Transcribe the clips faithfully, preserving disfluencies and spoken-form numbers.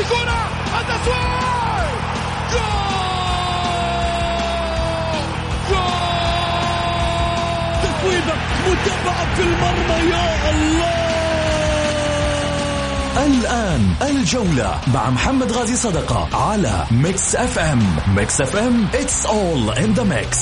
هذه كرة التسويق جول جول تسويق متابعة في المرمى يا الله. الآن الجولة مع محمد غازي صدقة على ميكس اف ام. ميكس اف ام it's all in the mix.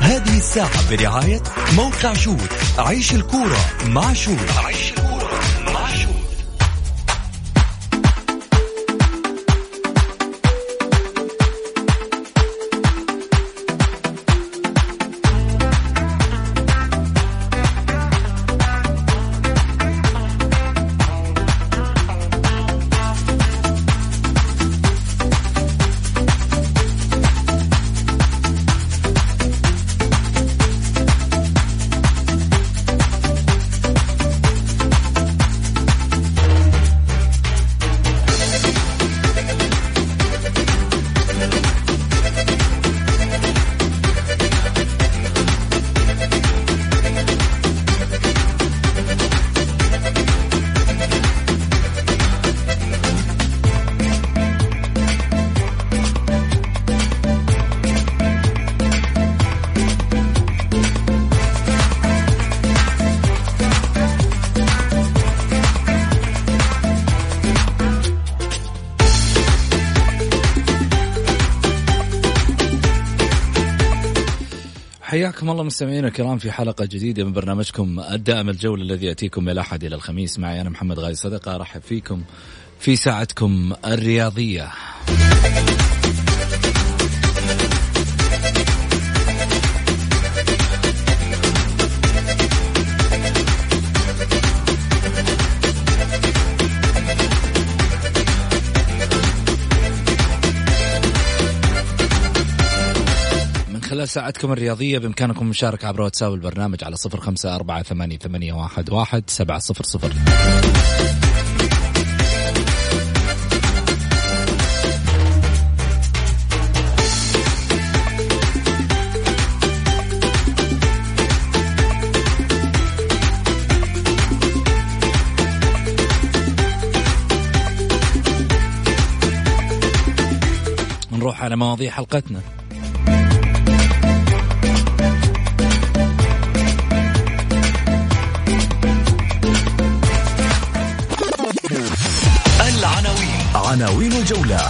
هذه الساعة برعاية موقع شوت عيش الكورة مع شوت عيش الكورة مع شوت. حياكم الله مستمعينا الكرام في حلقة جديدة من برنامجكم الدائم الجولة الذي يأتيكم من الأحد إلى الخميس. معي أنا محمد غازي صدقة، أرحب فيكم في ساعتكم الرياضية. خلال ساعتكم الرياضية بإمكانكم المشاركة عبر واتساب البرنامج على صفر خمسة أربعة ثمانية ثمانية واحد واحد سبعة صفر صفر. نروح على مواضيع حلقتنا. عناوين الجولة.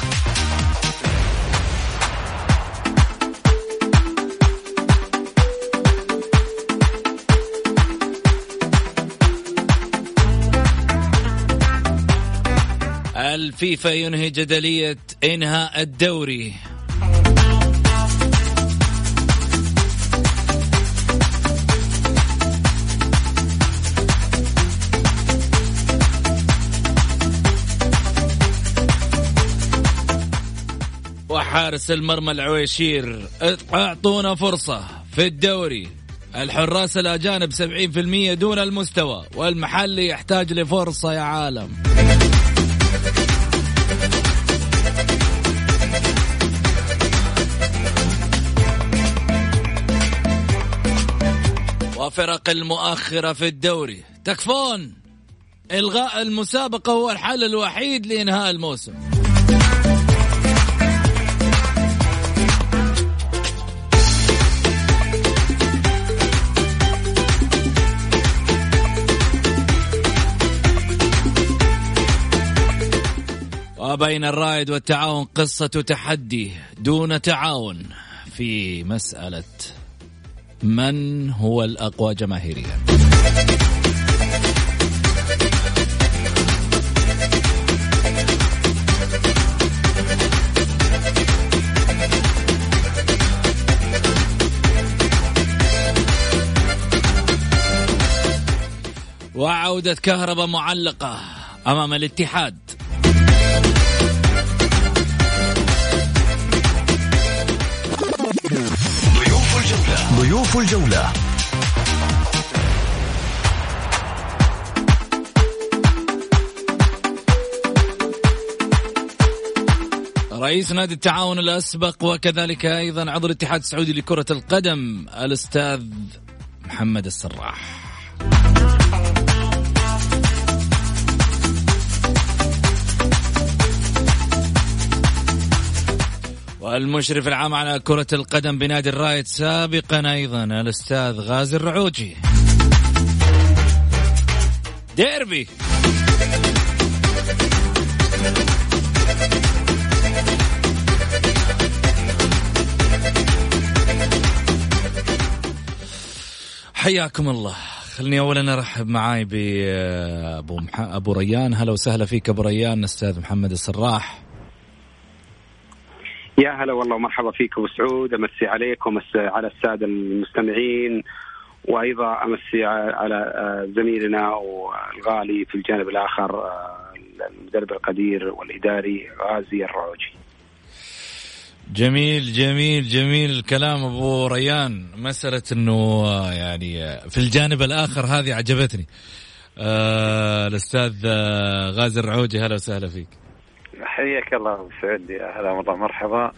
الفيفا ينهي جدلية إنهاء الدوري. حارس المرمى العويشير اعطونا فرصة في الدوري. الحراس الأجانب سبعين بالمئة دون المستوى والمحلي يحتاج لفرصة يا عالم. وفرق المؤخرة في الدوري تكفون، إلغاء المسابقة هو الحل الوحيد لإنهاء الموسم. وبين الرائد والتعاون قصة تحدي دون تعاون في مسألة من هو الأقوى جماهيريا. وعودة كهرباء معلقة أمام الاتحاد. ضيوف الجولة. رئيس نادي التعاون الأسبق وكذلك أيضا عضو الاتحاد السعودي لكرة القدم الأستاذ محمد السراح والمشرف العام على كرة القدم بنادي الرائد سابقا أيضا الأستاذ غازي الرعوجي. ديربي حياكم الله. خلني اولا ارحب معاي بابو مح... ابو ريان. هلا وسهلا فيك ابو ريان. استاذ محمد السراح يا هلا والله ومرحبا فيك ابو سعود. امسي عليكم ومس... على الساده المستمعين وايضا امسي على زميلنا والغالي في الجانب الاخر المدرب القدير والاداري غازي الرعوجي. جميل جميل جميل الكلام أبو ريان. مسألة أنه يعني في الجانب الآخر هذه عجبتني. آه الأستاذ غازي الرعوجي هلا وسهلا فيك. حياك الله أبو سعود. هلا والله مرحبا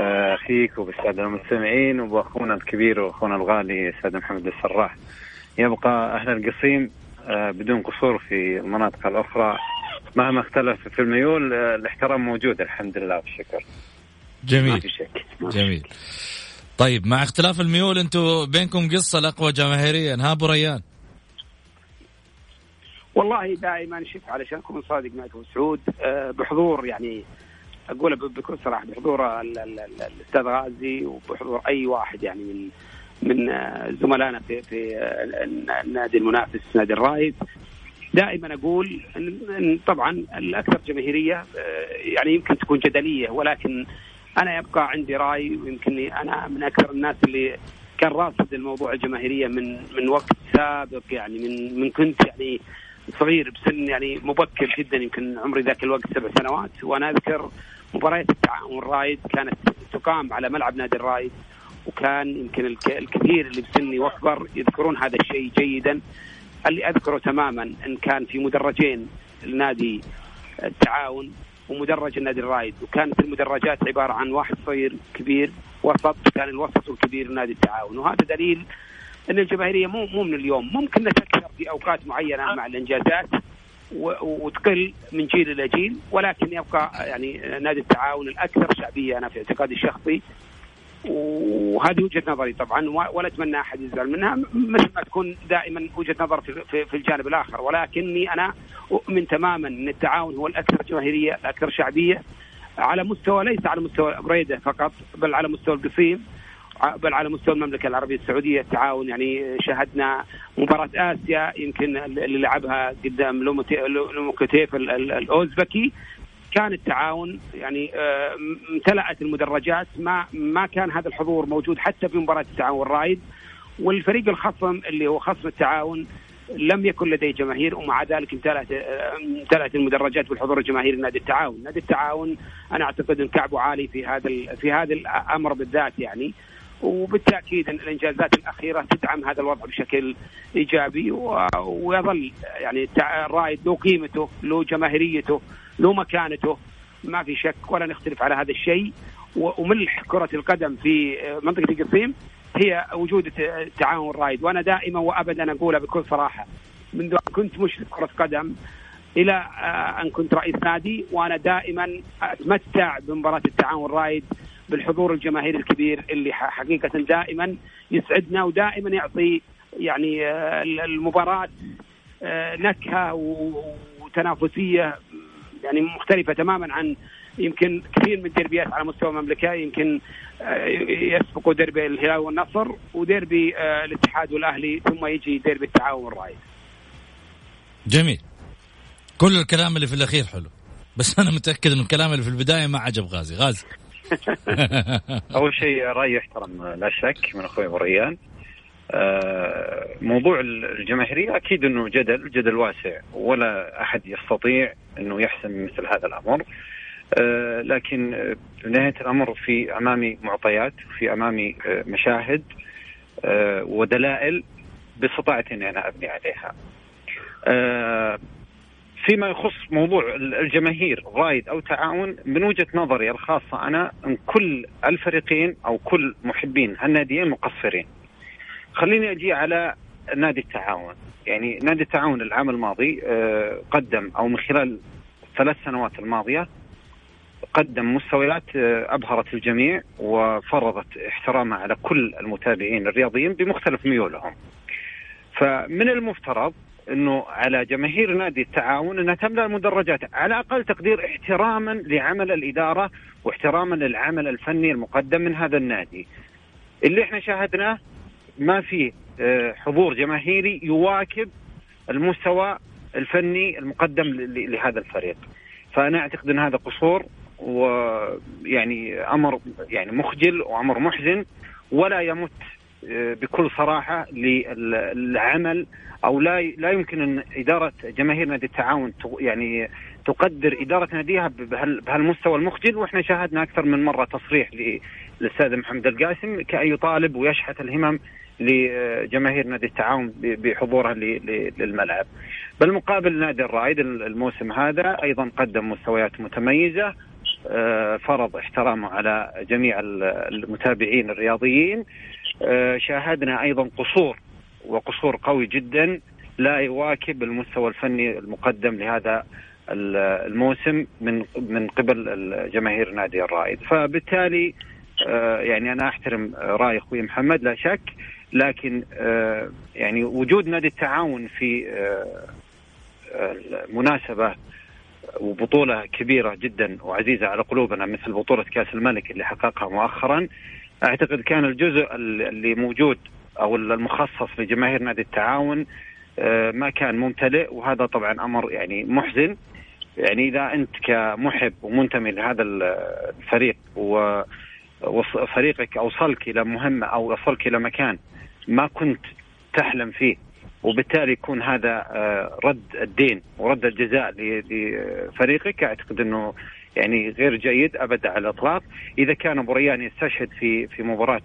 آه فيك وبالسادة المستمعين وبأخونا الكبير وأخونا الغالي السادة محمد السراح. يبقى أهل القصيم آه بدون قصور في المناطق الأخرى مهما اختلف في الميول. آه الاحترام موجود الحمد لله والشكر. جميل جميل. طيب مع اختلاف الميول انتوا بينكم قصة الأقوى جماهيريا ها ابو ريان؟ والله دائما شف علشان اكون صادق معك ابو سعود بحضور يعني اقول بكل صراحة بحضور الاستاذ غازي وبحضور اي واحد يعني من من زملائنا في في النادي المنافس نادي الرائد دائما اقول ان طبعا الاكثر جماهيرية يعني يمكن تكون جدلية ولكن أنا يبقى عندي رأي ويمكنني أنا من أكثر الناس اللي كان راصد الموضوع الجماهيرية من من وقت سابق يعني من من كنت يعني صغير بسن يعني مبكر جدا يمكن عمري ذاك الوقت سبع سنوات وأنا أذكر مباريات التعاون الرائد كانت تقام على ملعب نادي الرائد وكان يمكن الكثير اللي بسني وأكبر يذكرون هذا الشيء جيدا. اللي أذكره تماما إن كان في مدرجين لنادي التعاون ومدرج النادي الرائد وكانت المدرجات عبارة عن واحد صغير كبير وسط كان الوسط والكبير نادي التعاون. وهذا دليل أن الجماهيرية مو مو من اليوم ممكن نتكرر في أوقات معينة مع الإنجازات وتقل من جيل إلى جيل ولكن يبقى يعني نادي التعاون الأكثر شعبية أنا في اعتقادي الشخصي وهذه وجهة نظري طبعا ولا أتمنى أحد يزعل منها مثل ما تكون دائما وجهة نظر في, في الجانب الآخر ولكني أنا أؤمن تماما أن التعاون هو الأكثر جماهيرية الأكثر شعبية على مستوى ليس على مستوى بريدة فقط بل على مستوى القصيم بل على مستوى المملكة العربية السعودية. التعاون يعني شاهدنا مباراة آسيا يمكن اللي لعبها قدام لوكوموتيف الأوزبكي كان التعاون يعني امتلأت المدرجات ما ما كان هذا الحضور موجود حتى في مباراة التعاون الرائد والفريق الخصم اللي هو خصم التعاون لم يكن لديه جماهير ومع ذلك امتلأت امتلأت المدرجات بالحضور الجماهيري نادي التعاون. نادي التعاون أنا أعتقد أن كعبه عالي في هذا في هذا الأمر بالذات يعني وبالتأكيد أن الإنجازات الأخيرة تدعم هذا الوضع بشكل إيجابي ويظل يعني الرائد له قيمته له جماهيريته له مكانته ما في شك ولا نختلف على هذا الشيء وملح كرة القدم في منطقة القصيم هي وجود التعاون الرائد. وأنا دائما وأبدا أقولها بكل صراحة منذ أن كنت مشرف كرة قدم إلى أن كنت رئيس نادي وأنا دائما أتمتع بمباراة التعاون الرائد بالحضور الجماهيري الكبير اللي حقيقة دائما يسعدنا ودائما يعطي يعني المباراة نكهة وتنافسية يعني مختلفة تماما عن يمكن كثير من الديربيات على مستوى المملكة. يمكن يسبقوا ديربي الهلال والنصر وديربي الاتحاد والأهلي ثم يجي ديربي التعاون والرائد. جميل كل الكلام اللي في الأخير حلو بس أنا متأكد من الكلام اللي في البداية ما عجب غازي. غازي أول شيء رأي يحترم لا شك من أخوي بريان. موضوع الجماهيرية أكيد أنه جدل جدل واسع ولا أحد يستطيع أنه يحسم مثل هذا الأمر لكن بنهاية الأمر في أمامي معطيات وفي أمامي مشاهد ودلائل باستطاعتي أني أنا أبني عليها. فيما يخص موضوع الجماهير رايد أو تعاون من وجهة نظري الخاصة أنا أن كل الفريقين أو كل محبين هالناديين مقصرين. خليني أجي على نادي التعاون. يعني نادي التعاون العام الماضي قدم أو من خلال ثلاث سنوات الماضية قدم مستويات أبهرت الجميع وفرضت احترامها على كل المتابعين الرياضيين بمختلف ميولهم. فمن المفترض أنه على جماهير نادي التعاون أنها تملأ المدرجات على أقل تقدير احتراما لعمل الإدارة واحتراما للعمل الفني المقدم من هذا النادي. اللي احنا شاهدناه ما في حضور جماهيري يواكب المستوى الفني المقدم لهذا الفريق، فأنا أعتقد أن هذا قصور ويعني أمر يعني مخجل وأمر محزن، ولا يمت بكل صراحة للعمل، أو لا لا يمكن أن إدارة جماهير نادي التعاون يعني تقدر إدارة ناديها بهالمستوى المخجل. وإحنا شاهدنا أكثر من مرة تصريح للأستاذ محمد القاسم كأن يطالب ويشحت الهمم لجماهير نادي التعاون بحضورها للملعب. بالمقابل نادي الرائد الموسم هذا أيضا قدم مستويات متميزة، فرض احترامه على جميع المتابعين الرياضيين. شاهدنا أيضا قصور وقصور قوي جدا لا يواكب المستوى الفني المقدم لهذا الموسم من من قبل جماهير نادي الرائد. فبالتالي يعني أنا أحترم رأي أخوي محمد لا شك، لكن يعني وجود نادي التعاون في مناسبة وبطولة كبيرة جدا وعزيزة على قلوبنا مثل بطولة كاس الملك اللي حققها مؤخرا، أعتقد كان الجزء اللي موجود أو المخصص لجماهير نادي التعاون ما كان ممتلئ، وهذا طبعا أمر يعني محزن. يعني إذا أنت كمحب ومنتمي لهذا الفريق و وفريقك أوصلك إلى مهمة أو أوصلك إلى مكان ما كنت تحلم فيه، وبالتالي يكون هذا رد الدين ورد الجزاء لفريقك، أعتقد أنه يعني غير جيد أبدا على الإطلاق. إذا كان أبو ريان يستشهد في في مباراة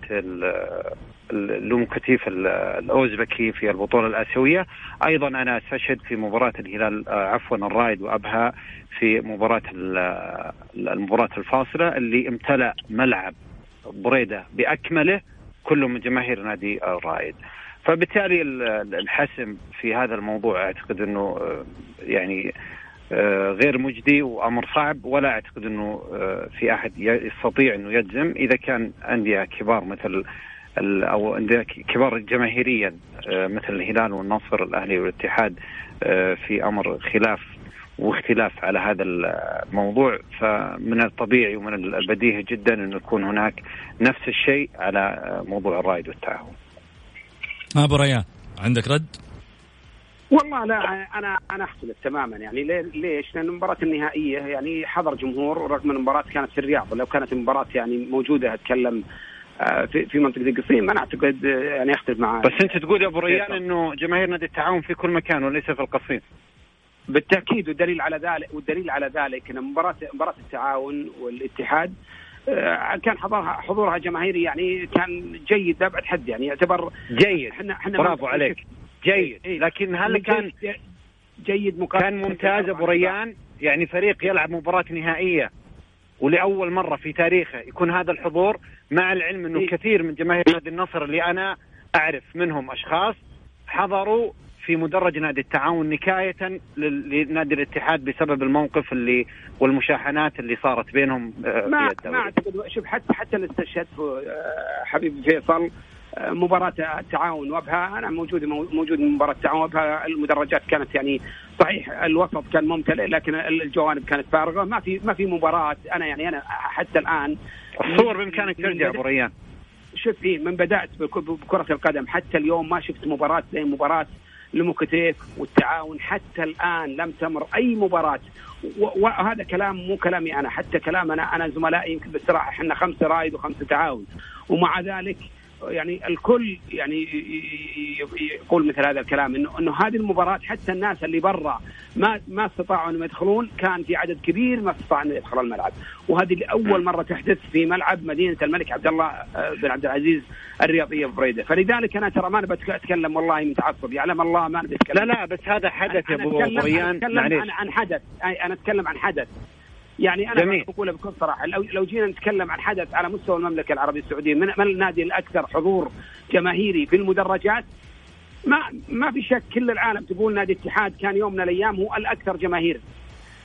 اللوكوموتيف الأوزبكي في البطولة الآسيوية، أيضا أنا استشهد في مباراة الهلال عفوا الرائد وأبها في مباراة المباراة الفاصلة اللي امتلأ ملعب بريدة بأكمله كله من جماهير نادي الرائد. فبالتالي الحسم في هذا الموضوع أعتقد أنه يعني غير مجدي وأمر صعب، ولا أعتقد أنه في أحد يستطيع أنه يجزم. إذا كان أندية كبار مثل أو أندية كبار جماهيريا مثل الهلال والنصر الأهلي والاتحاد في أمر خلاف واختلاف على هذا الموضوع، فمن الطبيعي ومن البديهي جدا أنه يكون هناك نفس الشيء على موضوع الرائد والتعاون. أبو ريان عندك رد؟ والله لا، أنا أنا أختلف تماما. يعني ليش؟ لأن المباراة النهائية يعني حضر جمهور رغم أن المباراة كانت في الرياض، ولو كانت المباراة يعني موجودة أتكلم في في منطقة القصيم أنا أعتقد يعني أختلف معاه. بس أنت تقول يا أبو ريان إنه جماهير نادي التعاون في كل مكان وليس في القصيم. بالتأكيد، والدليل على ذلك والدليل على ذلك أن مباراة مباراة التعاون والاتحاد كان حضورها حضورها جماهيري يعني كان جيد لأبعد حد، يعني يعتبر جيد. إحنا إحنا برافو عليك، جيد. لكن هل كان جيد مقارنة كان ممتاز أبو ريان؟ يعني فريق يلعب مباراة نهائية ولأول مرة في تاريخه يكون هذا الحضور، مع العلم أنه كثير من جماهير نادي النصر اللي أنا أعرف منهم أشخاص حضروا في مدرج نادي التعاون نكاية لنادي الاتحاد بسبب الموقف اللي والمشاحنات اللي صارت بينهم. ما ما أعتقد. شوف حتى حتى اللي استشهدته حبيبي فيصل مباراة التعاون وابها، أنا موجود موجود مباراة التعاون وابها، المدرجات كانت يعني صحيح الوسط كان ممتلئ لكن الجوانب كانت فارغة. ما في ما في مباراة أنا يعني أنا حتى الآن الصور بإمكانك ترجع أبو ريان. شوف إيه من بدأت بكرة القدم حتى اليوم ما شفت مباراة زي مباراة لوكوموتيف والتعاون، حتى الآن لم تمر أي مباراة. وهذا كلام مو كلامي أنا، حتى كلام أنا أنا زملائي يمكن بالصراحة إحنا خمسة رائد وخمسة تعاون، ومع ذلك يعني الكل يعني يقول مثل هذا الكلام انه انه هذه المباراه حتى الناس اللي برا ما ما استطاعوا ان يدخلون، كان في عدد كبير ما استطاع ان يدخل الملعب، وهذه اول مره تحدث في ملعب مدينه الملك عبدالله بن عبدالعزيز الرياضيه بريده. فلذلك انا ترى ما انا بتكلم والله متعصب يعلم الله ما انا بتكلم. لا لا بس هذا حدث يا ابو ريان، معليش انا عن حدث، انا اتكلم عن حدث. يعني أنا بقولها بكل صراحة، لو لو جينا نتكلم عن حدث على مستوى المملكة العربية السعودية من من النادي الأكثر حضور جماهيري في المدرجات، ما ما في شك كل العالم تقول نادي الاتحاد كان يوم من الأيام هو الأكثر جماهير.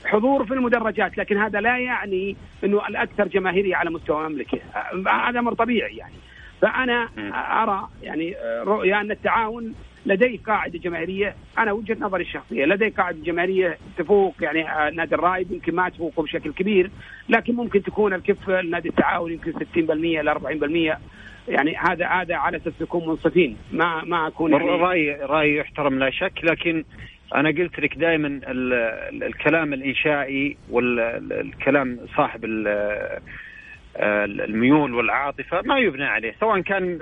حضور في المدرجات، لكن هذا لا يعني أنه الأكثر جماهيرية على مستوى المملكة، هذا أمر طبيعي يعني. فأنا أرى يعني رؤية أن التعاون لديه قاعدة جماهيرية، أنا وجهة نظري الشخصية لديه قاعدة جماهيرية تفوق يعني نادي الرائد، يمكن ما تفوقه بشكل كبير، لكن ممكن تكون الكفة لنادي التعاون يمكن ستين بالمئة إلى أربعين بالمئة. يعني هذا هذا على أساس نكون منصفين، ما ما أكون يعني رأي رأي يحترم لا شك، لكن أنا قلت لك دائما الكلام الإنشائي والكلام صاحب الميول والعاطفة ما يبنى عليه، سواء كان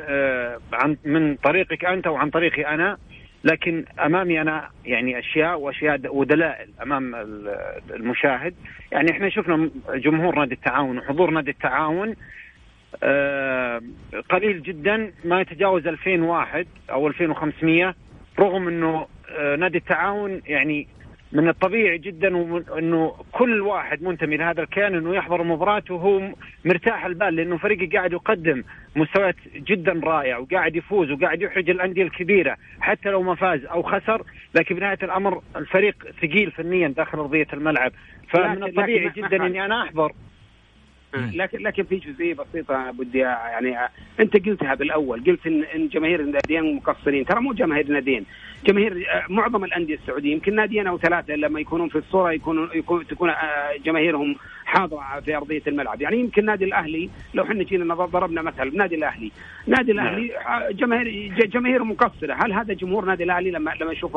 عن من طريقك أنت أو عن طريقي أنا، لكن أمامي أنا يعني أشياء وأشياء ودلائل أمام المشاهد. يعني إحنا شفنا جمهور نادي التعاون وحضور نادي التعاون قليل جدا، ما يتجاوز ألفين وواحد أو ألفين وخمسمئة، رغم أنه نادي التعاون يعني من الطبيعي جدا وأنه كل واحد منتمي لهذا الكيان أنه يحضر مباراته وهو مرتاح البال، لأنه فريقه قاعد يقدم مستويات جدا رائعة وقاعد يفوز وقاعد يحرج الأندية الكبيرة، حتى لو ما فاز أو خسر، لكن بنهاية الأمر الفريق ثقيل فنيا داخل أرضية الملعب، فمن الطبيعي جدا أني أنا أحضر. لكن لكن في جزئية بسيطة بدي يعني أنت قلتها بالأول، قلت إن إن جماهير الناديين مقصرين، ترى مو جماهير ناديين، جماهير معظم الأندية السعودية، يمكن ناديين أو ثلاثة لما يكونون في الصورة يكونون يكون تكون جماهيرهم حاضرة في أرضية الملعب. يعني يمكن نادي الأهلي لو حنا جينا ضربنا مثل نادي الأهلي، نادي الأهلي جماهير جماهير مقصرة، هل هذا جمهور نادي الأهلي لما لما يشوف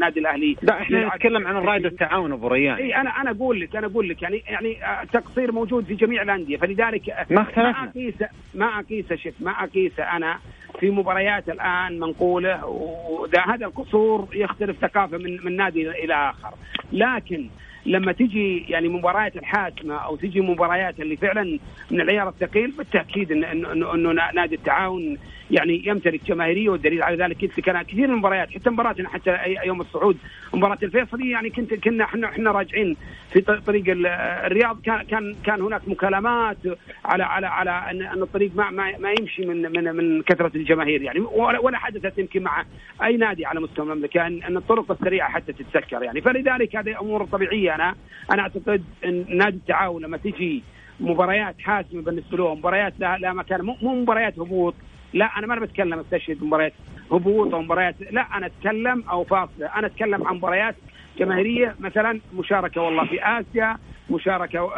نادي الأهلي؟ لا إحنا نتكلم عن الرائد والتعاون أبو ريان. إيه أنا أنا أقول لك أنا أقول لك يعني يعني تقصير موجود في جميع الأندية، فلذلك ما أقيس ما أقيس شف ما أقيس أنا في مباريات الآن منقولة، وده هذا القصور يختلف ثقافة من من نادي إلى آخر. لكن لما تجي يعني مباريات الحاسمة أو تجي مباريات اللي فعلا من العيار الثقيل، بالتأكيد إنه إنه إنه نادي التعاون يعني يمتلك جماهيرية، والدليل على ذلك كان كثير من المباريات، حتى مباراتنا حتى يوم الصعود مباراة الفيصلي، يعني كنت كنا احنا احنا راجعين في طريق الرياض، كان كان كان هناك مكالمات على على على أن الطريق ما ما يمشي من من من كثرة الجماهير يعني، ولا حدثت يمكن مع أي نادي على مستوى المملكة أن الطرق السريعة حتى تتسكر يعني. فلذلك هذه أمور طبيعية. أنا أنا أعتقد أن نادي التعاون لما تجي مباريات حاسمة بالنسبة لهم، مباريات لا لا مكان، مو مباريات هبوط، لا أنا ما بتكلم استشهد مباريات هبوط أو مباريات، لا أنا أتكلم أو فاصلة، أنا أتكلم عن مباريات جماهيرية، مثلا مشاركة والله في آسيا، مشاركة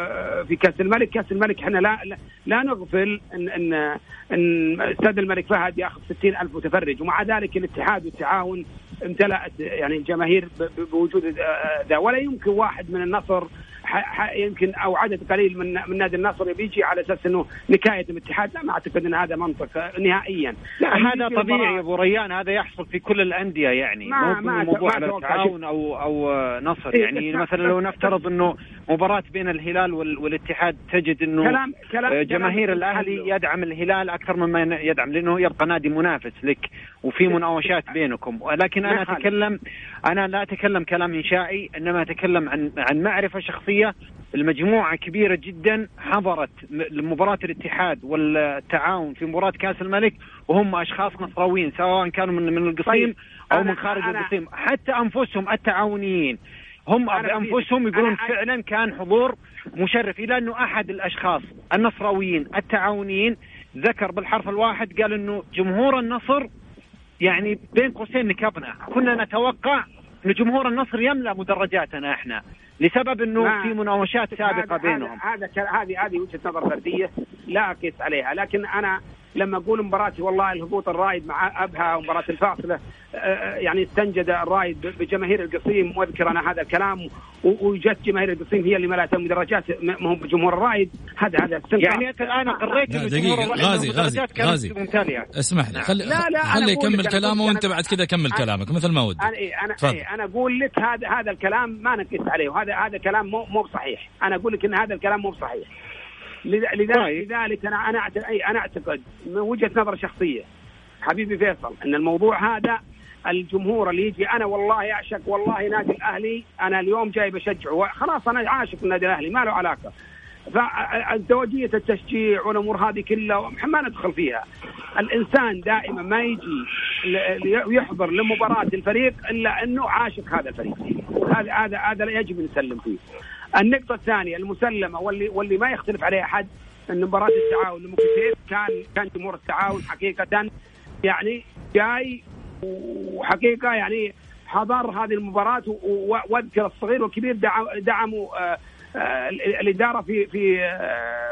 في كاس الملك. كاس الملك احنا لا لا, لا نغفل ان ان ان استاد الملك فهد ياخذ ستين ألف متفرج، ومع ذلك الاتحاد والتعاون امتلأت يعني الجماهير بوجود ذا، ولا يمكن واحد من النصر يمكن او عدد قليل من من نادي النصر بيجي على اساس انه نكايه الاتحاد، لا ما اعتقد ان هذا منطق نهائيا. لا هذا طبيعي يا ابو ريان، هذا يحصل في كل الانديه يعني، ما مو موضوع على التعاون او او نصر يعني. إيه مثلا لو نفترض انه مباراه بين الهلال والاتحاد، تجد انه كلام كلام جماهير الاهلي يدعم الهلال اكثر مما يدعم، لانه يبقى نادي منافس لك وفي مناوشات بينكم. ولكن انا اتكلم انا لا اتكلم كلام انشائي، انما اتكلم عن عن معرفه شخصيه. المجموعة كبيرة جدا حضرت مباراة الاتحاد والتعاون في مباراة كاس الملك، وهم أشخاص نصراويين سواء كانوا من من القصيم أو من خارج القصيم، حتى أنفسهم التعاونيين هم بأنفسهم يقولون فعلا كان حضور مشرف، إلى أنه أحد الأشخاص النصراويين التعاونيين ذكر بالحرف الواحد، قال أنه جمهور النصر يعني بين قوسين نكبنا، كنا نتوقع أن جمهور النصر يملأ مدرجاتنا إحنا، لسبب انه في مناوشات سابقه بينهم. هذا هذه هذه وجهه نظر فرديه لا اقيس عليها، لكن انا لما اقول مباراتي والله الهبوط الرائد مع ابها ومباراه الفاصله يعني استنجد الرائد بجماهير القصيم، واذكر انا هذا الكلام، وجت جماهير القصيم هي اللي ملأت المدرجات، مو بجمهور الرائد. هذا هذا يعني انت الان قريت بجمهور الرائد. غازي غازي غازي اسمح لي، خلي خلي يكمل كلامه وانت بعد كذا كمل كلامك مثل ما ودك. انا انا اقول لك هذا هذا الكلام ما نقيس عليه، وهذا هذا كلام مو مو صحيح. انا اقول لك ان هذا الكلام مو صحيح، لذلك انا انا انا اعتقد من وجهه نظر شخصيه حبيبي فيصل ان الموضوع هذا الجمهور اللي يجي، انا والله اعشق والله نادي الاهلي، انا اليوم جاي بشجعه خلاص، انا عاشق النادي الاهلي ما له علاقه، فالزواجيه التشجيع والامور هذه كلها ما ندخل فيها. الإنسان دائما ما يجي يحضر لمباراة الفريق إلا أنه عاشق هذا الفريق. هذا هذا هذا لا يجب نسلم فيه. النقطة الثانية المسلمة واللي واللي ما يختلف عليها أحد أن مباراة التعاون لموكيتيف كان كان جمهور التعاون حقيقة يعني جاي وحقيقة يعني حضر هذه المباراة وأذكر الصغير والكبير دعموا الإدارة في في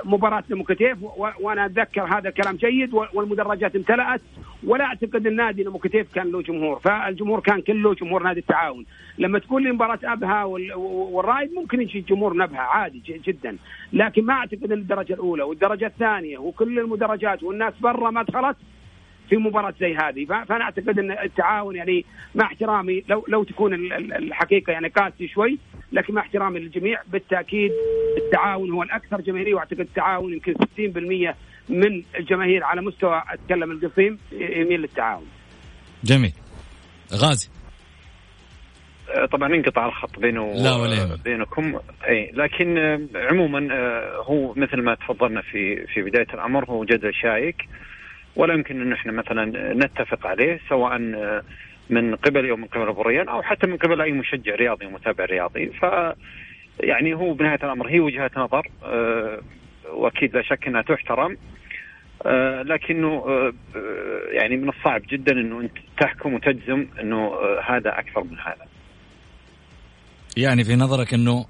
مباراة الموكيتيف، وأنا أتذكر هذا الكلام جيد، والمدرجات امتلأت، ولا أعتقد النادي الموكيتيف كان له جمهور، فالجمهور كان كله جمهور نادي التعاون. لما تقول لي مباراة أبها والرائد ممكن يجي جمهور نبها عادي جدا، لكن ما أعتقد أن الدرجة الأولى والدرجة الثانية وكل المدرجات والناس برا ما دخلت في مباراة زي هذه. فأنا أعتقد أن التعاون يعني مع احترامي لو لو تكون الحقيقة يعني قاسي شوي، لكن مع احترامي للجميع بالتأكيد التعاون هو الأكثر جماهيرية، وأعتقد التعاون يمكن ستين بالمئة من الجماهير على مستوى أتكلم القصيم يميل للتعاون. جميل. غازي طبعا انقطع الخط بينه بينكم اي، لكن عموما هو مثل ما تفضلنا في في بداية الأمر هو جدل شائك، ولا يمكن أن احنا مثلا نتفق عليه سواء من قبل أو من قبل أبو ريان أو حتى من قبل أي مشجع رياضي ومتابع رياضي. فيعني هو بنهاية الأمر هي وجهة نظر أه وأكيد لا شك أنها تحترم، أه لكنه أه يعني من الصعب جدا أنه أنت تحكم وتجزم أنه أه هذا أكثر من هذا. يعني في نظرك أنه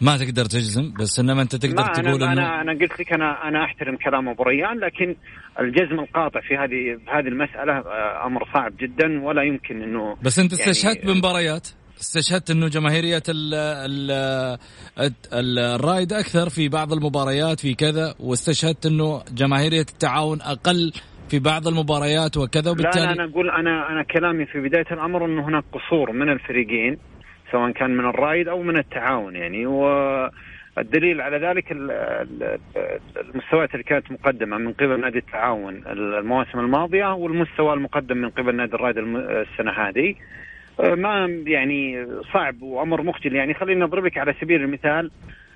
ما تقدر تجزم، بس إنما أنت تقدر تقول أنا إنه أنا قلت لك أنا أنا أحترم كلام أبو ريان، لكن الجزم القاطع في هذه هذه المسألة أمر صعب جدا ولا يمكن إنه. بس أنت استشهدت يعني بمباريات، استشهدت إنه جماهيرية ال ال الرائد أكثر في بعض المباريات في كذا، واستشهدت إنه جماهيرية التعاون أقل في بعض المباريات وكذا، وبالتالي. لا أنا أقول أنا أنا كلامي في بداية الأمر إنه هناك قصور من الفريقين سواء كان من الرائد أو من التعاون يعني، والدليل على ذلك المستويات اللي كانت مقدمة من قبل نادي التعاون المواسم الماضية والمستوى المقدم من قبل نادي الرائد السنة هذه، ما يعني صعب وأمر مخجل. يعني خلينا نضربك على سبيل المثال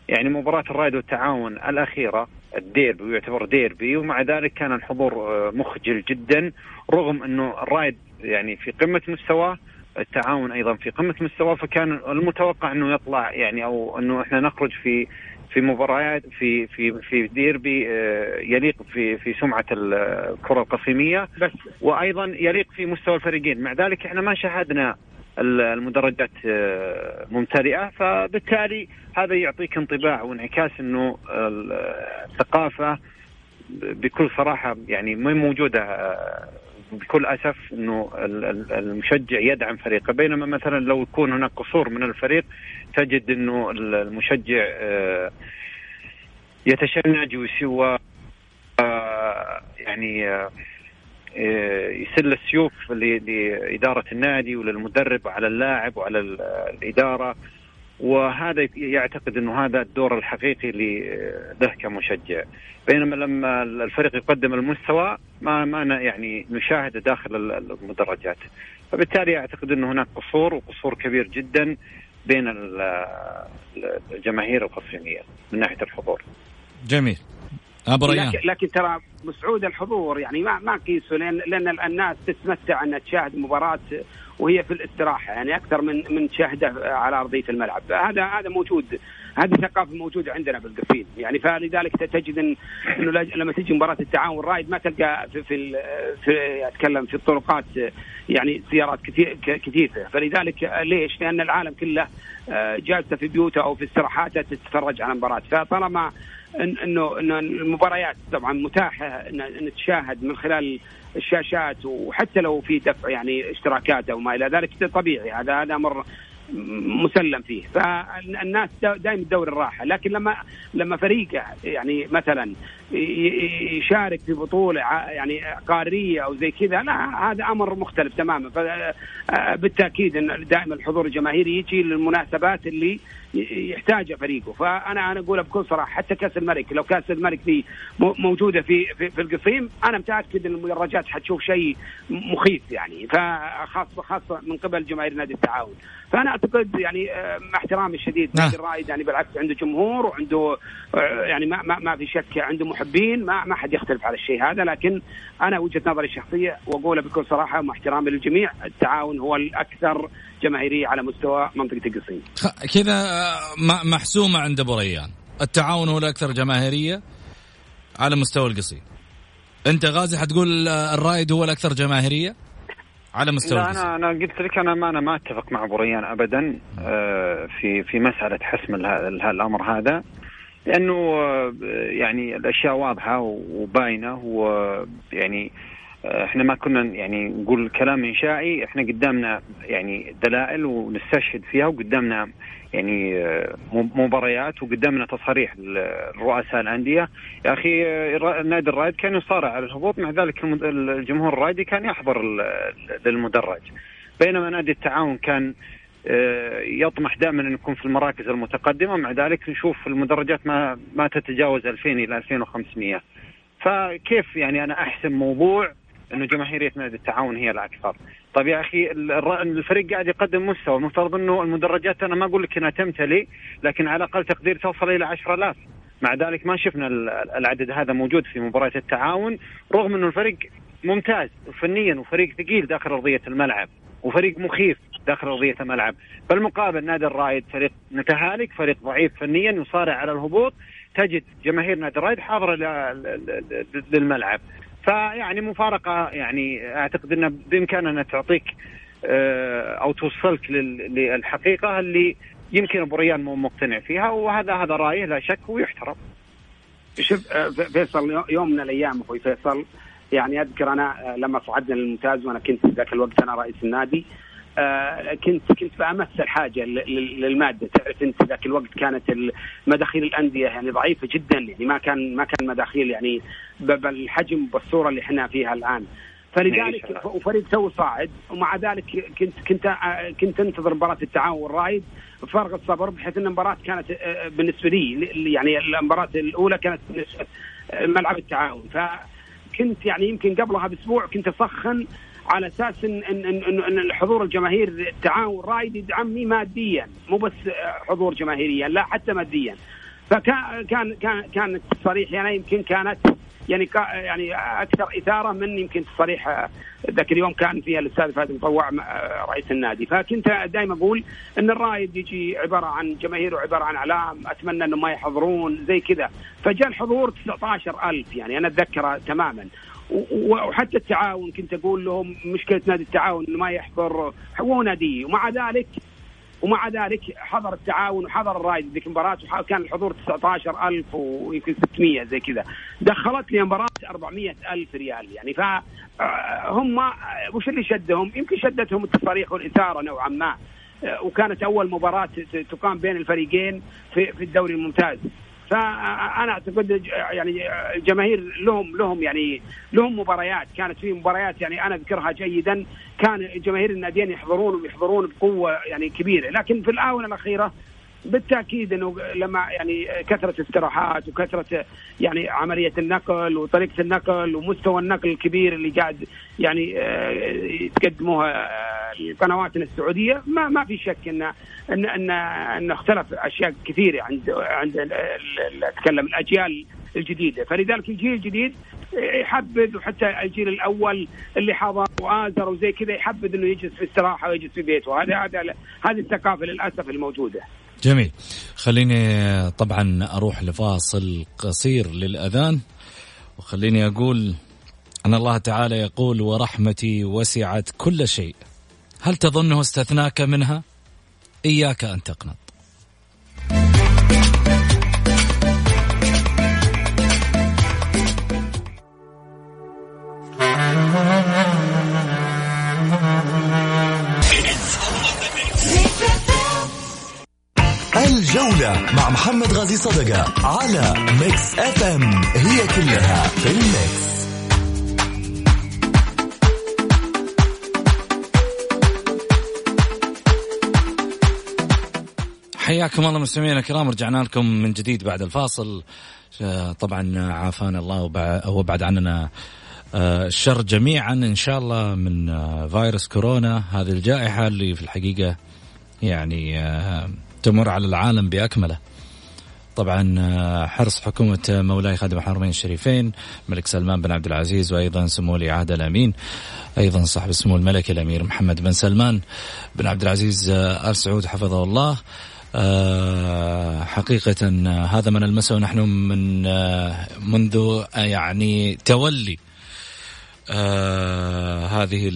يعني مباراة الرائد والتعاون الأخيرة الديربي، ويعتبر ديربي، ومع ذلك كان الحضور مخجل جدا رغم أنه الرائد يعني في قمة مستواه، التعاون أيضا في قمة مستوى، فكان المتوقع أنه يطلع يعني أو أنه إحنا نخرج في في مباريات في في في ديربي يليق في في سمعة الكرة القصيمية بس، وأيضا يليق في مستوى الفريقين. مع ذلك إحنا ما شاهدنا المدرجات ممتلئة، فبالتالي هذا يعطيك انطباع وانعكاس أنه الثقافة بكل صراحة يعني ما موجودة، بكل أسف أنه المشجع يدعم فريقه، بينما مثلا لو يكون هناك قصور من الفريق تجد أنه المشجع يتشنج ويسوى يعني يسل السيوف لإدارة النادي وللمدرب على اللاعب وعلى الإدارة، وهذا يعتقد أنه هذا الدور الحقيقي له كمشجع، بينما لما الفريق يقدم المستوى ما ما يعني نشاهده داخل المدرجات. فبالتالي أعتقد أنه هناك قصور وقصور كبير جدا بين الجماهير القصيمية من ناحية الحضور. جميل. لكن, لكن ترى مسعود الحضور يعني ما ما قيسوا، لأن, لأن الناس تتمتع أن تشاهد مباراة وهي في الاستراحة يعني أكثر من من تشاهده على أرضية الملعب. هذا هذا موجود، هذه ثقافة موجودة عندنا بالقفيل يعني، فلذلك تجد إنه لما تيجي مباراة التعاون والرائد ما تلقى في, في, في أتكلم في الطرقات يعني سيارات كثيرة، فلذلك ليش؟ لأن العالم كله جالسة في بيوته أو في استراحاته تتفرج على مباراة. فطالما إنه إنه المباريات طبعا متاحة إن نتشاهد من خلال الشاشات، وحتى لو في دفع يعني اشتراكات أو ما إلى ذلك طبيعي، هذا هذا أمر مسلم فيه، فالناس دائما تدور الراحة. لكن لما لما فريقه يعني مثلا يشارك في بطولة يعني قارية أو زي كذا، لا هذا أمر مختلف تماما. فبالتأكيد إن دائما الحضور الجماهيري يجي للمناسبات اللي يحتاجه فريقه. فانا انا اقول بكل صراحه حتى كاس الملك، لو كاس الملك دي موجوده في في, في القصيم انا متاكد ان المدرجات حتشوف شيء مخيف يعني، فخاصه خاصه من قبل جماهير نادي التعاون. فانا اعتقد يعني مع احترامي الشديد نادي الرائد يعني بالعكس عنده جمهور وعنده يعني ما ما, ما في شك عنده محبين، ما ما حد يختلف على الشيء هذا، لكن انا وجهه نظري الشخصيه واقولها بكل صراحه ومع احترامي للجميع، التعاون هو الاكثر جماهيريه على مستوى منطقه القصيم. كذا محسومه عند ابو ريان، التعاون هو الاكثر جماهيريه على مستوى القصيم. انت غازي حتقول الرائد هو الاكثر جماهيريه على مستوى القصيم؟ انا انا قلت لك انا ما انا ما اتفق مع ابو ريان ابدا في في مساله حسم الامر هذا، لانه يعني الاشياء واضحه وباينه، ويعني احنا ما كنا يعني نقول كلام انشائي، احنا قدامنا يعني دلائل ونستشهد فيها، وقدامنا يعني مباريات، وقدامنا تصريح الرؤساء الانديه. يا اخي نادي الرائد كان يصارع على الهبوط، مع ذلك الجمهور الرائدي كان يحضر للمدرج، بينما نادي التعاون كان يطمح دائما أن يكون في المراكز المتقدمه، مع ذلك نشوف المدرجات ما ما تتجاوز ألفين إلى ألفين وخمسمائة. فكيف يعني انا احسم موضوع انه جماهيرية نادي التعاون هي الاكثر؟ طيب يا اخي الفريق قاعد يقدم مستوى، المفترض انه المدرجات انا ما اقول لك انها تمتلي، لكن على الاقل تقدير توصل الى عشرة آلاف، مع ذلك ما شفنا العدد هذا موجود في مباراة التعاون، رغم انه الفريق ممتاز فنيا وفريق ثقيل داخل ارضية الملعب وفريق مخيف داخل ارضية الملعب. بالمقابل نادي الرائد فريق متهالك، فريق ضعيف فنيا يصارع على الهبوط، تجد جماهير نادي الرائد حاضرة للملعب. فيعني مفارقة يعني أعتقد أنه بإمكاننا تعطيك أو توصلك للحقيقة اللي يمكن أبو ريان مو مقتنع فيها، وهذا هذا رأيه لا شك ويحترم. شوف فيصل، يوم من الأيام أخوي فيصل يعني أذكر أنا لما صعدنا للممتاز وأنا كنت ذاك الوقت أنا رئيس النادي، كنت كنت بأمثل حاجة للمادة. تعرف أنت ذاك الوقت كانت المداخيل الأندية يعني ضعيفة جدا، يعني ما كان ما كان مداخيل يعني بالحجم والصورة اللي إحنا فيها الآن. فلذلك وفريق تو صاعد، ومع ذلك كنت كنت كنت انتظر مباراة التعاون والرائد بفارغ الصبر، بحيث أن المباراة كانت بالنسبة لي يعني المباراة الأولى كانت ملعب التعاون، فكنت يعني يمكن قبلها بأسبوع كنت أسخن على أساس إن إن إن إن الحضور الجماهير التعاون الرائد يدعمني ماديا، مو بس حضور جماهيريا، لا حتى ماديا. فكان كان كان كانت تصريحي يعني يمكن كانت يعني يعني أكثر إثارة من يمكن تصريح ذاك اليوم كان فيها الأستاذ فهد المطوع رئيس النادي. فكنت دائما أقول إن الرائد يجي عبارة عن جماهير وعبارة عن علام، أتمنى إنه ما يحضرون زي كذا. فجاء الحضور تسعة عشر ألف يعني أنا أتذكره تماما. وحتى التعاون كنت أقول لهم مشكلة نادي التعاون ما يحضر، هو نادي، ومع ذلك ومع ذلك حضر التعاون وحضر الرائد ذيك المباراة، وكان الحضور تسعة عشر ألف ويمكن ستمائة زي كذا. دخلت لي مباراة أربعمائة ألف ريال يعني. فهم وش اللي شدهم؟ يمكن شدتهم التصاريح والإثارة نوعا ما، وكانت أول مباراة تقام بين الفريقين في في الدوري الممتاز. فأنا أعتقد يعني الجماهير لهم لهم يعني لهم مباريات، كانت في مباريات يعني أنا أذكرها جيدا كان جماهير الناديين يحضرون ويحضرون بقوة يعني كبيرة. لكن في الآونة الأخيرة بالتأكيد إنه لما يعني كثرة استراحات وكثرة يعني عملية النقل وطريقة النقل ومستوى النقل الكبير اللي قاعد يعني يتقدموها قنواتنا السعودية، ما ما في شك إن إن إن, إن اختلف أشياء كثيرة عند عند أتكلم الأجيال الجديدة. فلذلك الجيل الجديد يحبذ، وحتى الجيل الأول اللي حضر وآزر وزي كذا يحبذ إنه يجلس في استراحة ويجلس في بيته. هذا هذا هذه الثقافة للأسف الموجودة. جميل، خليني طبعا أروح لفاصل قصير للأذان، وخليني أقول أن الله تعالى يقول ورحمتي وسعت كل شيء هل تظنه استثناك منها إياك أن تقنط. الجولة مع محمد غازي صدقة على ميكس اف ام، هي كلها في الميكس. حياكم الله مستمعينا الكرام, رجعنا لكم من جديد بعد الفاصل. طبعا عافانا الله وابعد عننا الشر جميعا إن شاء الله من فيروس كورونا, هذه الجائحة اللي في الحقيقة يعني تمر على العالم بأكمله. طبعا حرص حكومة مولاي خادم الحرمين الشريفين ملك سلمان بن عبد العزيز, وأيضا سمو ولي عهد الأمين أيضا صاحب السمو الملك الأمير محمد بن سلمان بن عبد العزيز آل سعود حفظه الله, حقيقة هذا ما نلمسه نحن من منذ يعني تولي هذه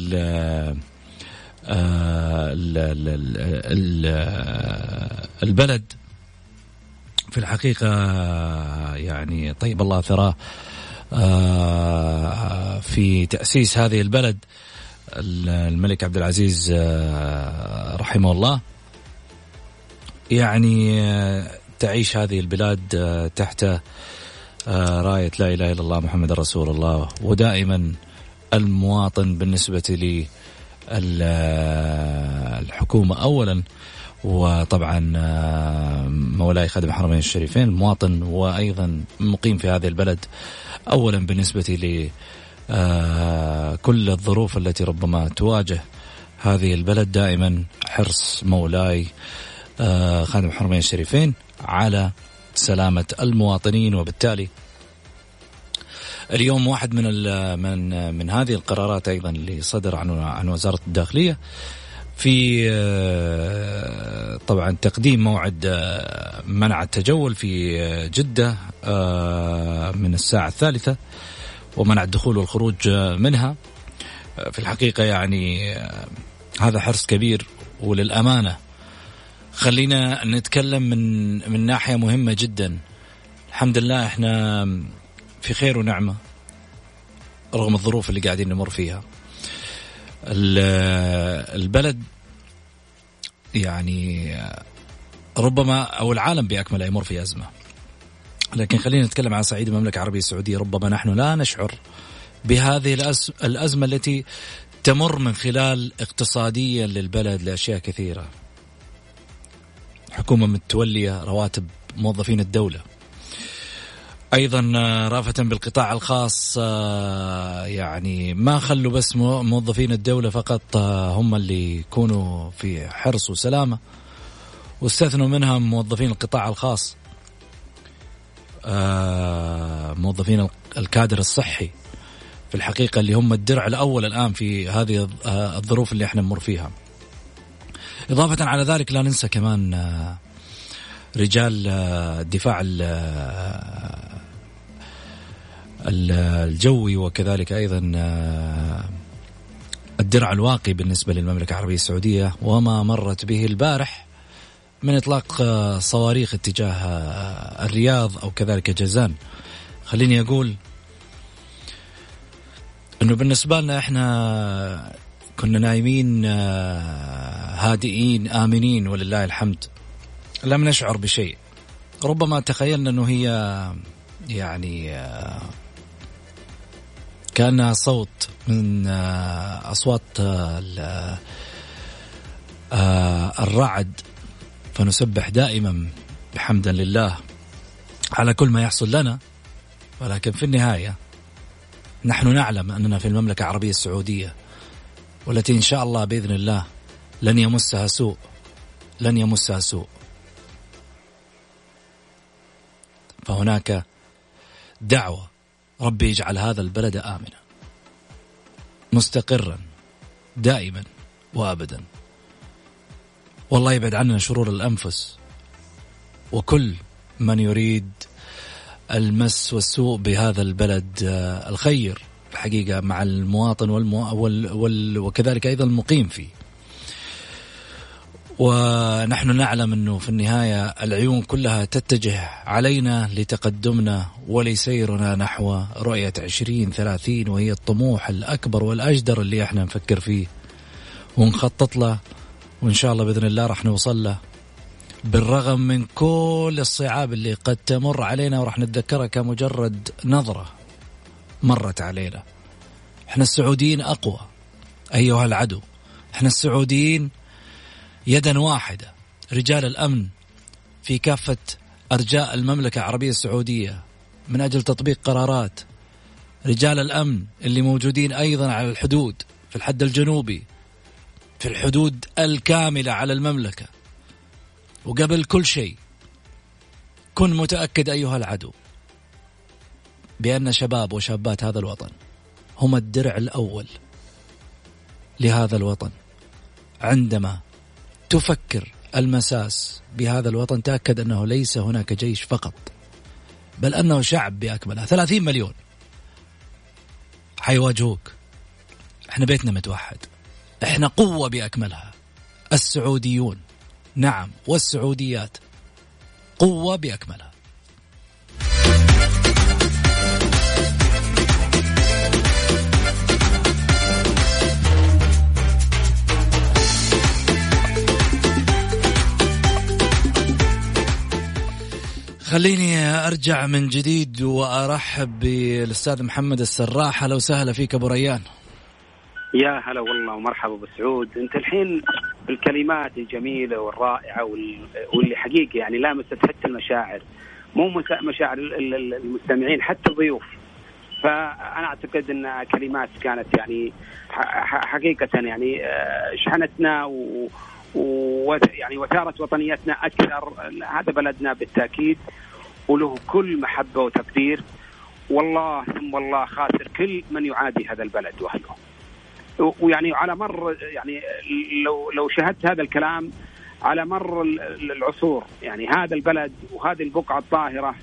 البلد في الحقيقة. يعني طيب الله ثراه في تأسيس هذه البلد الملك عبد العزيز رحمه الله, يعني تعيش هذه البلاد تحت راية لا إله إلا الله محمد رسول الله. ودائما المواطن بالنسبة لي الحكومة أولا, وطبعا مولاي خادم الحرمين الشريفين المواطن وأيضا مقيم في هذه البلد أولا بالنسبة لكل الظروف التي ربما تواجه هذه البلد. دائما حرص مولاي خادم الحرمين الشريفين على سلامة المواطنين, وبالتالي اليوم واحد من من من هذه القرارات ايضا اللي صدر عن عن وزارة الداخلية في طبعا تقديم موعد منع التجول في جدة من الساعة الثالثة ومنع الدخول والخروج منها. في الحقيقة يعني هذا حرص كبير, وللأمانة خلينا نتكلم من من ناحية مهمة جدا. الحمد لله احنا في خير ونعمة رغم الظروف اللي قاعدين نمر فيها. البلد يعني ربما أو العالم بأكمله يمر في أزمة, لكن خلينا نتكلم عن صعيد المملكة العربية السعودية. ربما نحن لا نشعر بهذه الأزمة التي تمر من خلال اقتصاديا للبلد لأشياء كثيرة. حكومة متولية رواتب موظفين الدولة, أيضا رافة بالقطاع الخاص يعني ما خلوا بس موظفين الدولة فقط هم اللي يكونوا في حرص وسلامة, واستثنوا منها موظفين القطاع الخاص, موظفين الكادر الصحي في الحقيقة اللي هم الدرع الأول الآن في هذه الظروف اللي احنا نمر فيها. إضافة على ذلك لا ننسى كمان رجال الدفاع الجوي, وكذلك أيضا الدرع الواقي بالنسبة للمملكة العربية السعودية, وما مرت به البارح من إطلاق صواريخ اتجاه الرياض أو كذلك جازان. خليني أقول أنه بالنسبة لنا إحنا كنا نايمين هادئين آمنين ولله الحمد, لم نشعر بشيء. ربما تخيلنا أنه هي يعني كأنها صوت من أصوات الرعد, فنسبح دائما بحمدا لله على كل ما يحصل لنا, ولكن في النهاية نحن نعلم أننا في المملكة العربية السعودية والتي إن شاء الله بإذن الله لن يمسها سوء, لن يمسها سوء. فهناك دعوة ربي يجعل هذا البلد آمنا مستقرا دائما وأبدا, والله يبعد عنا شرور الأنفس وكل من يريد المس والسوء بهذا البلد الخير الحقيقة مع المواطن والمو... وال... وال... وكذلك أيضا المقيم فيه. ونحن نعلم أنه في النهاية العيون كلها تتجه علينا لتقدمنا ولسيرنا نحو رؤية عشرين ثلاثين, وهي الطموح الأكبر والأجدر اللي احنا نفكر فيه ونخطط له, وإن شاء الله بإذن الله رح نوصل له بالرغم من كل الصعاب اللي قد تمر علينا ورح نتذكرها كمجرد نظرة مرت علينا. احنا السعوديين أقوى أيها العدو, احنا السعوديين يدا واحدة. رجال الأمن في كافة أرجاء المملكة العربية السعودية من أجل تطبيق قرارات. رجال الأمن اللي موجودين أيضا على الحدود في الحد الجنوبي، في الحدود الكاملة على المملكة. وقبل كل شيء كن متأكد أيها العدو بأن شباب وشابات هذا الوطن هم الدرع الأول لهذا الوطن. عندما تفكر المساس بهذا الوطن تأكد أنه ليس هناك جيش فقط، بل أنه شعب بأكمله. ثلاثين مليون حيواجهوك. احنا بيتنا متوحد، احنا قوة بأكملها. السعوديون نعم والسعوديات قوة بأكملها. خليني أرجع من جديد وأرحب بالأستاذ محمد السراح. هلا وسهلا فيك أبو ريان. يا هلا والله ومرحبا أبو سعود. أنت الحين بالكلمات الجميلة والرائعة واللي حقيقي يعني لامست حتى المشاعر، مو مشاعر المستمعين حتى الضيوف. فأنا أعتقد أن كلمات كانت يعني حقيقة يعني شحنتنا و و يعني وثارت وطنيتنا أكثر. هذا بلدنا بالتأكيد وله كل محبة وتقدير، والله ثم والله خاسر كل من يعادي هذا البلد وأهله. ويعني على مر يعني لو لو شاهدت هذا الكلام على مر العصور، يعني هذا البلد وهذه البقعة الطاهرة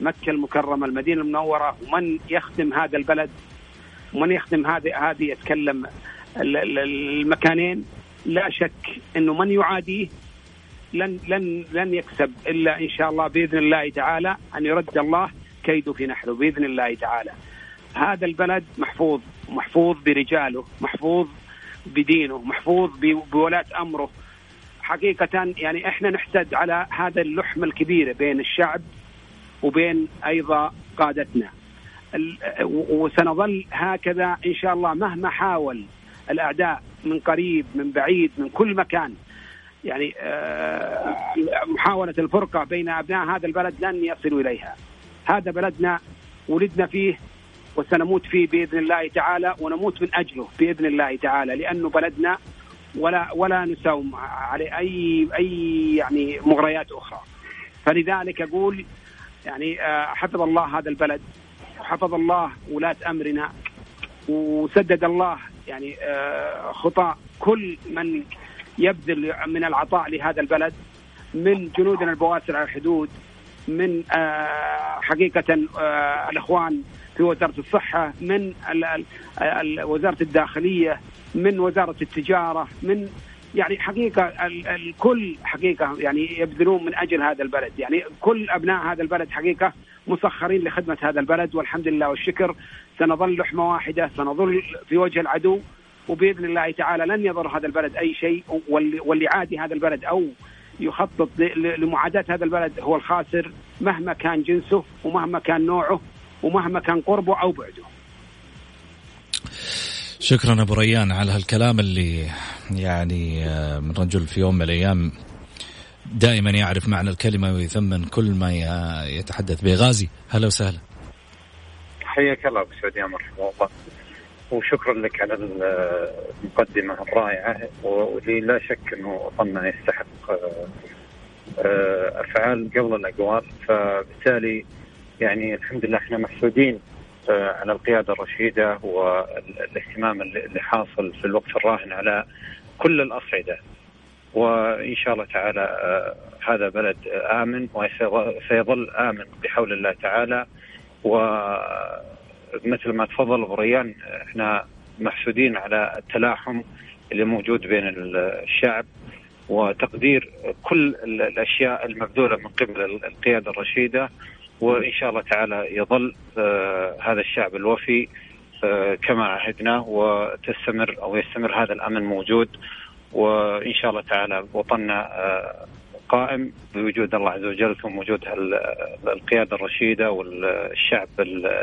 مكة المكرمة المدينة المنورة، ومن يخدم هذا البلد ومن يخدم هذه هذه يتكلم المكانين، لا شك أنه من يعاديه لن لن لن يكسب إلا إن شاء الله بإذن الله تعالى أن يرد الله كيده في نحره بإذن الله تعالى. هذا البلد محفوظ، محفوظ برجاله، محفوظ بدينه، محفوظ بولاة أمره. حقيقة يعني إحنا نحتد على هذا اللحمة الكبيرة بين الشعب وبين أيضا قادتنا، وسنظل هكذا إن شاء الله مهما حاول الأعداء من قريب من بعيد من كل مكان. يعني محاولة الفرقة بين أبناء هذا البلد لن يصلوا إليها. هذا بلدنا ولدنا فيه وسنموت فيه بإذن الله تعالى، ونموت من أجله بإذن الله تعالى، لأنه بلدنا ولا ولا نساوم على أي أي يعني مغريات أخرى. فلذلك أقول يعني حفظ الله هذا البلد، حفظ الله ولاة أمرنا، وسدد الله يعني خطأ كل من يبذل من العطاء لهذا البلد، من جنودنا البواسل على الحدود، من حقيقة الأخوان في وزارة الصحة، من وزارة الداخلية، من وزارة التجارة، من يعني حقيقة الكل حقيقة يعني يبذلون من أجل هذا البلد. يعني كل أبناء هذا البلد حقيقة مسخرين لخدمة هذا البلد، والحمد لله والشكر. سنظل لحمة واحدة، سنظل في وجه العدو، وبإذن الله تعالى لن يضر هذا البلد أي شيء. واللي عادي هذا البلد أو يخطط لمعاداة هذا البلد هو الخاسر، مهما كان جنسه ومهما كان نوعه ومهما كان قربه أو بعده. شكرا أبو ريان على هالكلام اللي يعني من رجل في يوم من الأيام دائما يعرف معنى الكلمة ويثمن كل ما يتحدث به. غازي هلا وسهلا. حياك الله أبو سعود، يا مرحبا والله، وشكرا لك على المقدمة الرائعة. ولا شك أنه وطننا يستحق أفعال قبل الأقوال، فبالتالي يعني الحمد لله احنا محسودين على القيادة الرشيدة والاهتمام اللي حاصل في الوقت الراهن على كل الأصعدة. وإن شاء الله تعالى هذا بلد آمن وسيظل آمن بحول الله تعالى. ومثل ما تفضل بريان، احنا محسودين على التلاحم اللي موجود بين الشعب وتقدير كل الأشياء المبذولة من قبل القيادة الرشيدة. وإن شاء الله تعالى يظل هذا الشعب الوفي كما عهدناه، وتستمر أو يستمر هذا الأمن موجود. وإن شاء الله تعالى وطننا قائم بوجود الله عز وجل، ثم وجود القيادة الرشيدة والشعب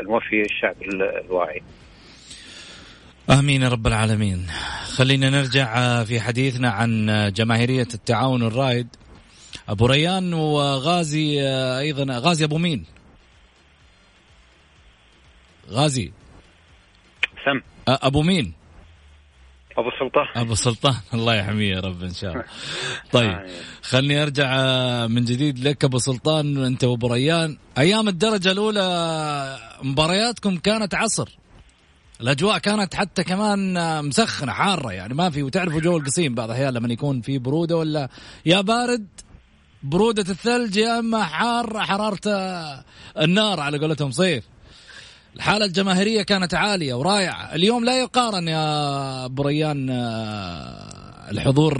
الوفي، الشعب الواعي. آمين رب العالمين. خلينا نرجع في حديثنا عن جماهيرية التعاون الرائد أبو ريان وغازي أيضا. غازي أبو مين؟ غازي سم أبو مين؟ أبو السلطان. أبو السلطان الله يحميه يا رب إن شاء الله. طيب خلني أرجع من جديد لك أبو سلطان. أنت وأبو ريان أيام الدرجة الأولى مبارياتكم كانت عصر، الأجواء كانت حتى كمان مسخنة حارة يعني ما في، وتعرفوا جو القصيم بعض الأحيان لما يكون في برودة ولا يا بارد برودة الثلج يا أما حار حرارة النار على قولتهم صيف. الحالة الجماهيرية كانت عالية ورائعة. اليوم لا يقارن يا بريان الحضور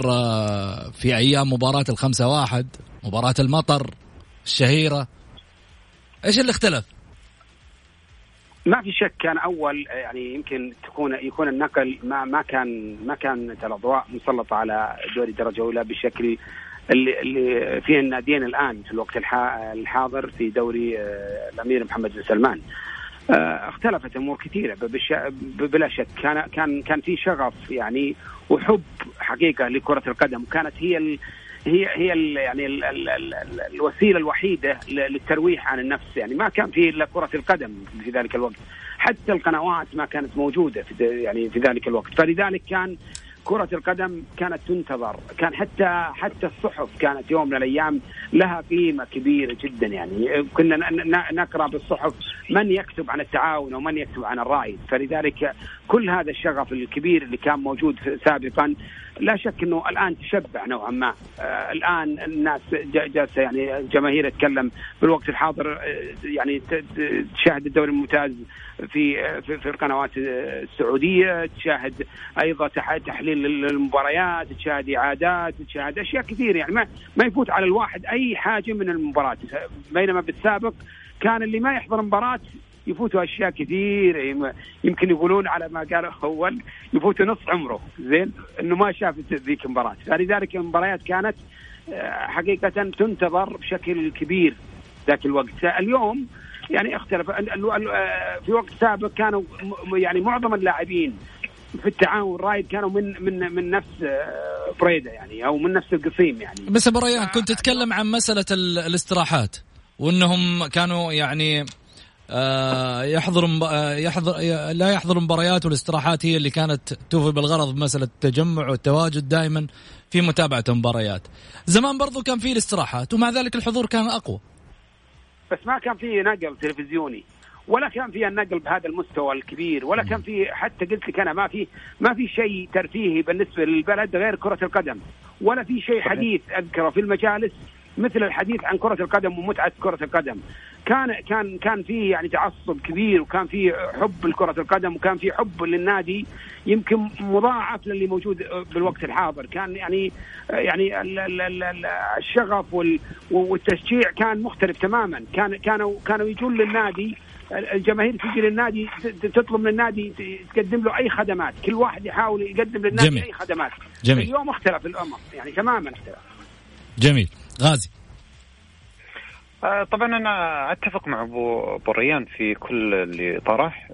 في أيام مباراة الخمسة واحد، مباراة المطر الشهيرة. إيش اللي اختلف؟ ما في شك كان أول يعني يمكن تكون يكون النقل ما ما كان ما كانت الأضواء مسلطة على دوري درجة أولى بالشكل اللي اللي فيه الناديين الآن في الوقت الحاضر في دوري الأمير محمد بن سلمان. اختلفت امور كثيره بلا شك. كان كان كان في شغف يعني وحب حقيقه لكره القدم، كانت هي ال هي هي ال يعني ال ال ال الوسيله الوحيده للترويح عن النفس. يعني ما كان في الا كره القدم في ذلك الوقت، حتى القنوات ما كانت موجوده في يعني في ذلك الوقت، فلذلك كان كرة القدم كانت تنتظر. كان حتى حتى الصحف كانت يوم من الأيام لها قيمة كبيرة جدا، يعني كنا نقرأ بالصحف من يكتب عن التعاون ومن يكتب عن الرائد، فلذلك كل هذا الشغف الكبير اللي كان موجود سابقا لا شك أنه الآن تشبع نوعا ما. آه الآن الناس جالسة يعني الجماهير يتكلم بالوقت الحاضر يعني تشاهد الدوري الممتاز في في, في القنوات السعودية، تشاهد أيضا تحليل المباريات، تشاهد إعادات، تشاهد أشياء كثير يعني ما ما يفوت على الواحد أي حاجة من المباراة، بينما بالسابق كان اللي ما يحضر مباراة يفوتوا أشياء كثير يمكن يقولون على ما قالوا أول يفوتوا نص عمره زين إنه ما شاف ذيك المباراة. فلذلك المباريات كانت حقيقة تنتظر بشكل كبير ذاك الوقت. اليوم يعني اختلف. في وقت سابق كانوا يعني معظم اللاعبين في التعاون الرائد كانوا من من من نفس بريدة يعني أو من نفس القصيم يعني. بس أبو ريان كنت تتكلم عن مسألة الاستراحات وإنهم كانوا يعني يحضر يحضر لا يحضر مباريات، والاستراحات هي اللي كانت توفي بالغرض بمسألة التجمع والتواجد دائما في متابعة مباريات. زمان برضو كان فيه الاستراحات ومع ذلك الحضور كان أقوى، بس ما كان فيه نقل تلفزيوني ولا كان فيه النقل بهذا المستوى الكبير، ولا كان فيه حتى قلت لك أنا ما في ما في شيء ترفيهي بالنسبة للبلد غير كرة القدم، ولا في شيء حديث أذكره في المجالس مثل الحديث عن كرة القدم ومتعة كرة القدم. كان كان كان فيه يعني تعصب كبير، وكان فيه حب لكرة القدم، وكان فيه حب للنادي يمكن مضاعف للي موجود بالوقت الحاضر. كان يعني يعني الشغف والتشجيع كان مختلف تماما. كان كانوا كانوا يجون للنادي، الجماهير تجي للنادي تطلب من النادي تقدم له أي خدمات، كل واحد يحاول يقدم للنادي جميل. أي خدمات جميل. اليوم اختلف الأمر يعني تماما اختلف. جميل غازي. طبعا أنا أتفق مع أبو ريان في كل اللي طرح.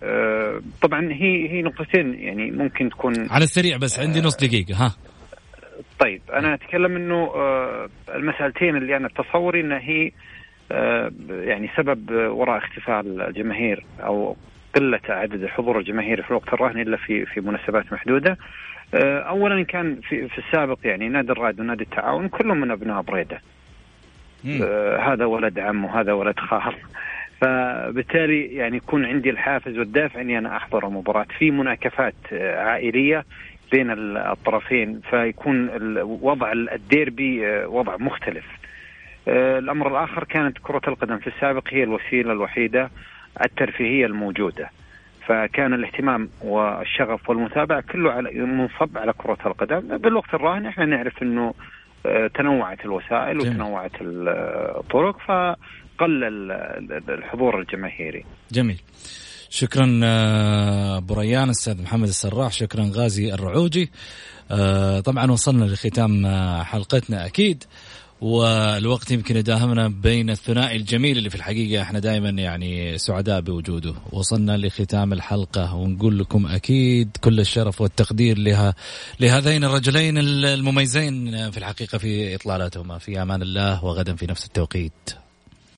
طبعا هي هي نقطتين يعني ممكن تكون على السريع بس عندي نص دقيقة. ها طيب أنا أتكلم إنه المسألتين اللي أنا تصوري إنها هي يعني سبب وراء اختفاء الجماهير أو قلة عدد حضور الجماهير في الوقت الراهن إلا في في مناسبات محدودة. أولا كان في في السابق يعني نادي الرائد ونادي التعاون كلهم من أبناء بريدة، آه هذا ولد عم وهذا ولد خال، فبالتالي يعني يكون عندي الحافز والدافع إني أنا أحضر مباراة في مناكفات عائلية بين الطرفين، فيكون وضع الديربي وضع مختلف. آه الأمر الآخر كانت كرة القدم في السابق هي الوسيلة الوحيدة الترفيهية الموجودة، فكان الاهتمام والشغف والمتابعة كله على منصب على كرة القدم. بالوقت الراهن احنا نعرف انه تنوعت الوسائل وتنوعت الطرق فقل الحضور الجماهيري. جميل، شكرا أبو ريان السيد محمد السراح، شكرا غازي الرعوجي. طبعا وصلنا لختام حلقتنا أكيد، والوقت يمكن يداهمنا بين الثنائي الجميل اللي في الحقيقة احنا دائما يعني سعداء بوجوده. وصلنا لختام الحلقة ونقول لكم أكيد كل الشرف والتقدير لها لهذين الرجلين المميزين في الحقيقة في إطلالاتهما. في أمان الله، وغدا في نفس التوقيت.